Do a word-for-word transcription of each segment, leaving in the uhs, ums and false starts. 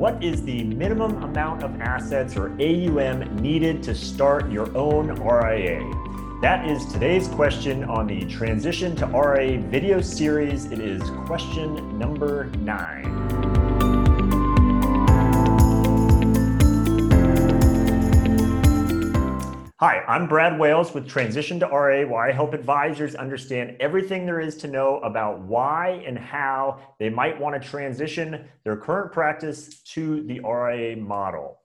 What is the minimum amount of assets or A U M needed to start your own R I A? That is today's question on the Transition to R I A video series. It is question number nine. Hi, I'm Brad Wales with Transition to R I A, where I help advisors understand everything there is to know about why and how they might want to transition their current practice to the R I A model.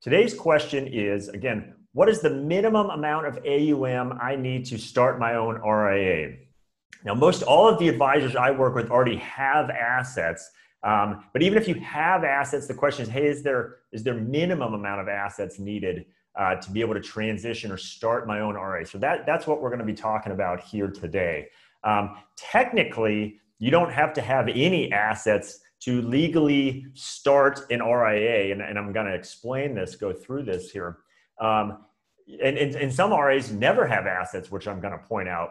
Today's question is, again, what is the minimum amount of A U M I need to start my own R I A? Now, most all of the advisors I work with already have assets. Um, but even if you have assets, the question is, hey, is there, is there minimum amount of assets needed Uh, to be able to transition or start my own R I A? So that, that's what we're going to be talking about here today. Um, technically, you don't have to have any assets to legally start an R I A. And, and I'm going to explain this, go through this here. Um, and, and, and some R I As never have assets, which I'm going to point out.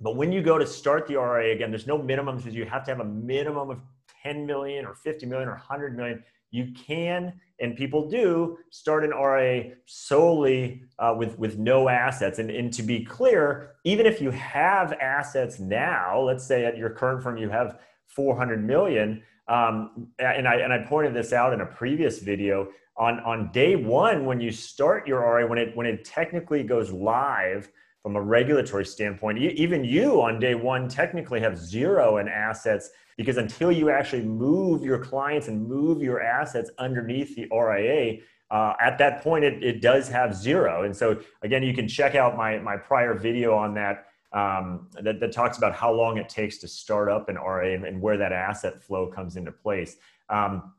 But when you go to start the R I A, again, there's no minimums. You have to have a minimum of ten million or fifty million or one hundred million. You can, and people do, start an R I A solely uh, with, with no assets. And, and to be clear, even if you have assets now, let's say at your current firm you have four hundred million, um, and, I, and I pointed this out in a previous video, on, on day one when you start your R I A, when it, when it technically goes live from a regulatory standpoint, even you on day one technically have zero in assets, because until you actually move your clients and move your assets underneath the R I A, uh, at that point, it, it does have zero. And so again, you can check out my, my prior video on that, um, that, that talks about how long it takes to start up an R I A and, and where that asset flow comes into place. Um,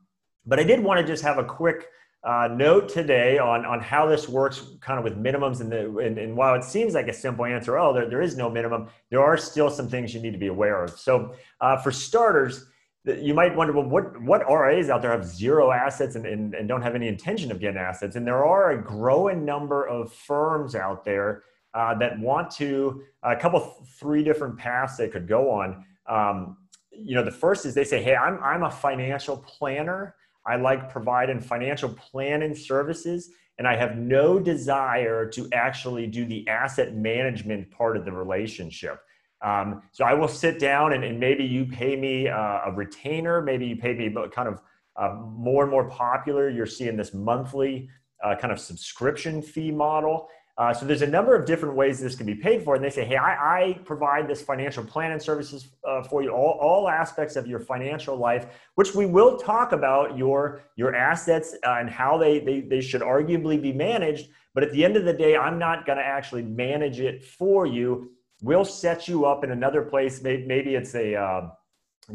but I did want to just have a quick uh, note today on, on how this works kind of with minimums. And, the, and, and while it seems like a simple answer, oh, there, there is no minimum, there are still some things you need to be aware of. So uh, for starters, you might wonder, well, what, what R I As out there have zero assets and, and, and don't have any intention of getting assets? And there are a growing number of firms out there uh, that want to, a couple, three different paths they could go on. Um, you know, the first is they say, hey, I'm, I'm a financial planner. I like providing financial planning services, and I have no desire to actually do the asset management part of the relationship. Um, so I will sit down and, and maybe you pay me uh, a retainer, maybe you pay me kind of uh, more and more popular. You're seeing this monthly uh, kind of subscription fee model. Uh, so there's a number of different ways this can be paid for. And they say, hey, I, I provide this financial planning services uh, for you, all, all aspects of your financial life, which we will talk about your, your assets uh, and how they, they, they should arguably be managed. But at the end of the day, I'm not going to actually manage it for you. We'll set you up in another place. Maybe, maybe it's a uh,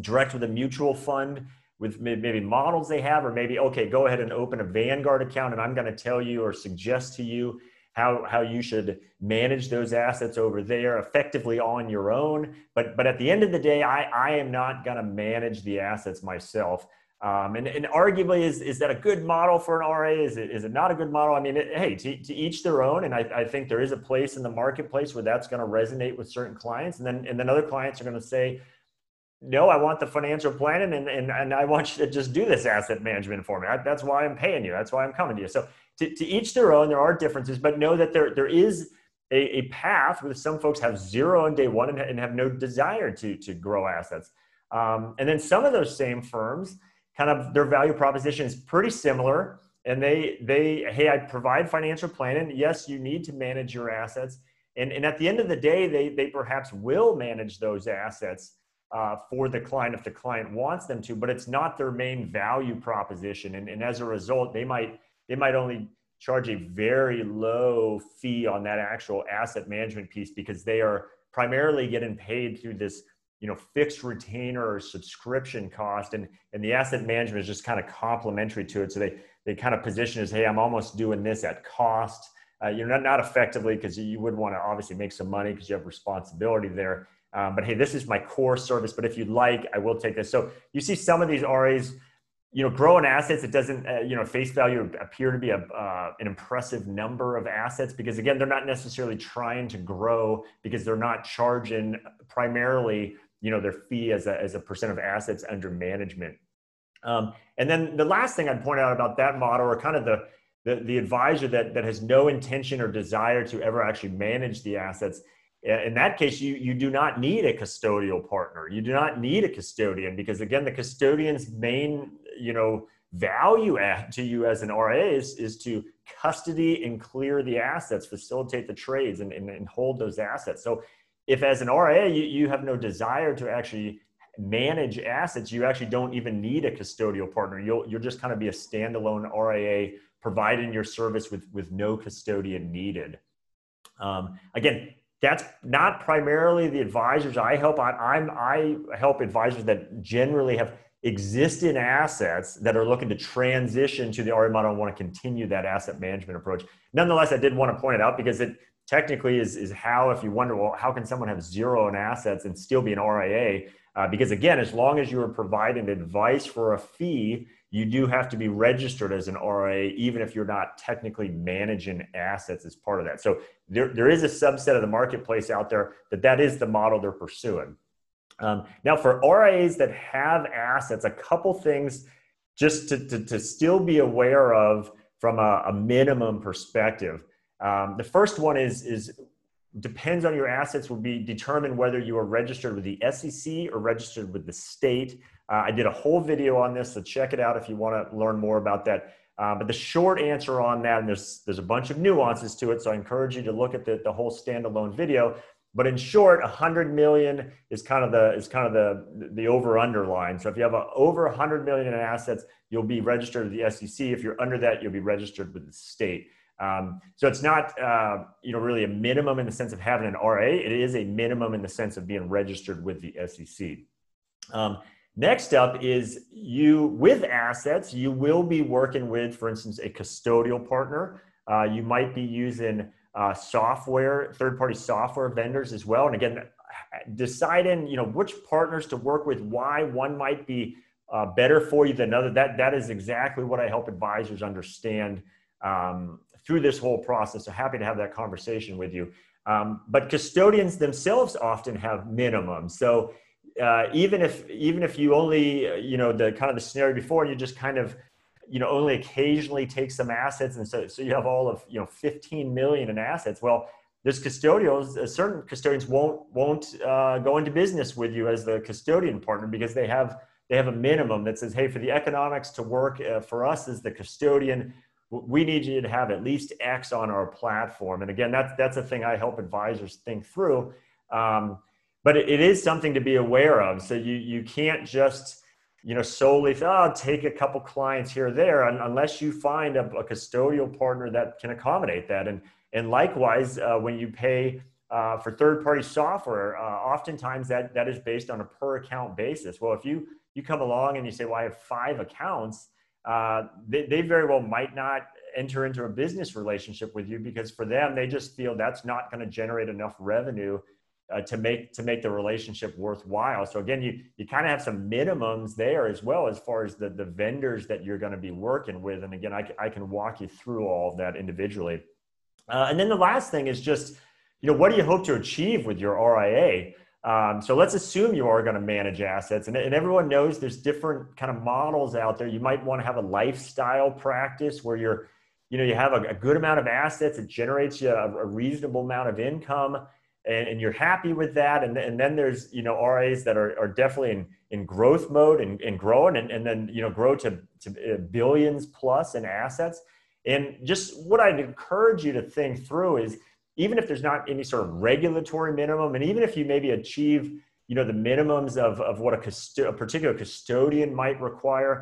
direct with a mutual fund with maybe models they have, or maybe, okay, go ahead and open a Vanguard account and I'm going to tell you or suggest to you How, how you should manage those assets over there effectively on your own. But, but at the end of the day, I, I am not going to manage the assets myself. Um, and, and arguably, is, is that a good model for an R I A? Is it, is it not a good model? I mean, it, hey, to, to each their own. And I, I think there is a place in the marketplace where that's going to resonate with certain clients. And then, and then other clients are going to say, no, I want the financial planning and, and, and I want you to just do this asset management for me. I, that's why I'm paying you. That's why I'm coming to you. So to, to each their own, there are differences, but know that there, there is a, a path where some folks have zero on day one and, and have no desire to, to grow assets. Um, and then some of those same firms, kind of their value proposition is pretty similar. And they, they hey, I provide financial planning. Yes, you need to manage your assets. And, and at the end of the day, they, they perhaps will manage those assets Uh, for the client if the client wants them to, but it's not their main value proposition. And, and as a result, they might they might only charge a very low fee on that actual asset management piece because they are primarily getting paid through this, you know, fixed retainer or subscription cost. And, and the asset management is just kind of complementary to it. So they, they kind of position as, hey, I'm almost doing this at cost. Uh, you're not, not effectively, because you would want to obviously make some money because you have responsibility there. Um, but hey, this is my core service, but if you'd like, I will take this. So you see some of these R As, you know, growing assets, it doesn't, uh, you know, face value appear to be a, uh, an impressive number of assets because again, they're not necessarily trying to grow because they're not charging primarily, you know, their fee as a, as a percent of assets under management. Um, and then the last thing I'd point out about that model, or kind of the, the, the advisor that, that has no intention or desire to ever actually manage the assets, in that case, you, you do not need a custodial partner. You do not need a custodian, because again, the custodian's main, you know, value add to you as an R I A is, is to custody and clear the assets, facilitate the trades, and, and, and hold those assets. So if as an R I A, you, you have no desire to actually manage assets, you actually don't even need a custodial partner. You'll, you'll just kind of be a standalone R I A providing your service with, with no custodian needed. Um, again, that's not primarily the advisors I help. I, I'm, I help advisors that generally have existing assets that are looking to transition to the R I A model and want to continue that asset management approach. Nonetheless, I did want to point it out because it technically is, is how, if you wonder, well, how can someone have zero in assets and still be an R I A? Uh, because again, as long as you are providing advice for a fee, you do have to be registered as an R I A, even if you're not technically managing assets as part of that. So there, there is a subset of the marketplace out there that that is the model they're pursuing. Um, now for R I As that have assets, a couple things just to, to, to still be aware of from a, a minimum perspective. Um, the first one is, is depends on your assets will be determined whether you are registered with the S E C or registered with the state. Uh, I did a whole video on this, so check it out if you want to learn more about that. Uh, but the short answer on that, and there's, there's a bunch of nuances to it, so I encourage you to look at the, the whole standalone video. But in short, one hundred million is kind of the is kind of the the over underline. So if you have a, over one hundred million in assets, you'll be registered with the S E C. If you're under that, you'll be registered with the state. Um, so it's not uh, you know really a minimum in the sense of having an R A. It is a minimum in the sense of being registered with the S E C. Um, Next up is you, with assets, you will be working with, for instance, a custodial partner. Uh, you might be using uh, software, third-party software vendors as well. And again, deciding, you know, which partners to work with, why one might be uh, better for you than another. That, that is exactly what I help advisors understand um, through this whole process. So happy to have that conversation with you. Um, but custodians themselves often have minimums. So Uh, even if even if you only, you know, the kind of the scenario before, and you just kind of, you know, only occasionally take some assets, and so so you have all of, you know, fifteen million in assets. Well, there's custodials, uh, certain custodians won't won't uh, go into business with you as the custodian partner, because they have they have a minimum that says, hey, for the economics to work uh, for us as the custodian, we need you to have at least X on our platform. And again, that's that's a thing I help advisors think through. Um, But it is something to be aware of. So you, you can't just, you know, solely, oh, take a couple clients here or there, unless you find a, a custodial partner that can accommodate that. And, and likewise, uh, when you pay uh, for third-party software, uh, oftentimes that, that is based on a per-account basis. Well, if you, you come along and you say, well, I have five accounts, uh, they, they very well might not enter into a business relationship with you, because for them, they just feel that's not going to generate enough revenue Uh, to make to make the relationship worthwhile. So again, you you kind of have some minimums there as well, as far as the the vendors that you're going to be working with. And again, I, I can walk you through all of that individually. Uh, and then the last thing is just, you know, what do you hope to achieve with your R I A? Um, so let's assume you are going to manage assets, and, and everyone knows there's different kind of models out there. You might want to have a lifestyle practice where you're, you know, you have a, a good amount of assets, it generates you a, a reasonable amount of income, And, and you're happy with that. And, and then there's, you know, R As that are, are definitely in, in growth mode and, and growing and, and then, you know, grow to, to billions plus in assets. And just what I'd encourage you to think through is, even if there's not any sort of regulatory minimum, and even if you maybe achieve, you know, the minimums of, of what a, custo- a particular custodian might require,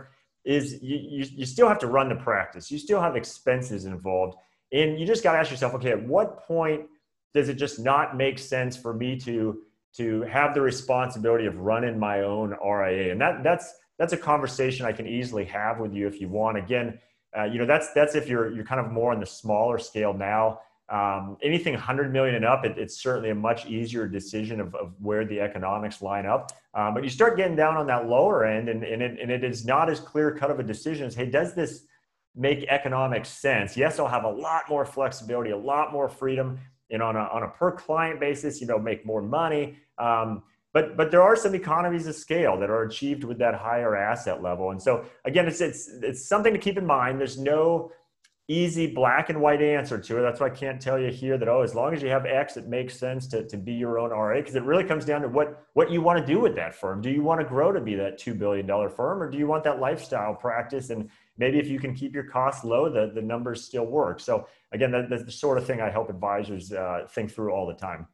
is you, you, you still have to run the practice. You still have expenses involved. And you just got to ask yourself, okay, at what point does it just not make sense for me to, to have the responsibility of running my own R I A? And that, that's, that's a conversation I can easily have with you if you want. Again, uh, you know, that's, that's if you're, you're kind of more on the smaller scale now. Um, anything one hundred million and up, it, it's certainly a much easier decision of, of where the economics line up. Um, but you start getting down on that lower end, and, and, it, and it is not as clear cut of a decision as, hey, does this make economic sense? Yes, I'll have a lot more flexibility, a lot more freedom, and on a, on a per client basis, you know, make more money. Um, But but there are some economies of scale that are achieved with that higher asset level. And so again, it's it's it's something to keep in mind. There's no easy black and white answer to it. That's why I can't tell you here that, oh, as long as you have X, it makes sense to, to be your own R I A, because it really comes down to what, what you want to do with that firm. Do you want to grow to be that two billion dollar firm, or do you want that lifestyle practice? And maybe if you can keep your costs low, the, the numbers still work. So again, that, that's the sort of thing I help advisors uh, think through all the time.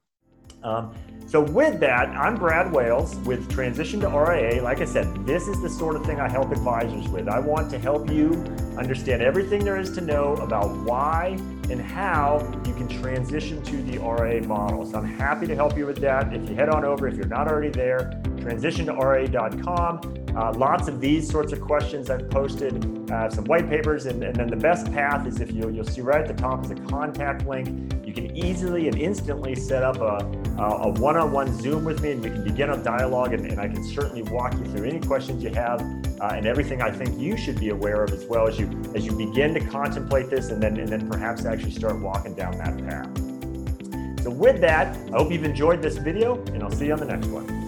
Um, so with that, I'm Brad Wales with Transition to R I A. Like I said, this is the sort of thing I help advisors with. I want to help you understand everything there is to know about why and how you can transition to the R I A model. So I'm happy to help you with that. If you head on over, if you're not already there, transition to R I A dot com. Uh, lots of these sorts of questions I've posted, uh, some white papers, and, and then the best path is if you, you'll see right at the top is a contact link. You can easily and instantly set up a, a, a one-on-one Zoom with me, and we can begin a dialogue, and, and I can certainly walk you through any questions you have uh, and everything I think you should be aware of as well as you as you begin to contemplate this and then, and then perhaps actually start walking down that path. So with that, I hope you've enjoyed this video, and I'll see you on the next one.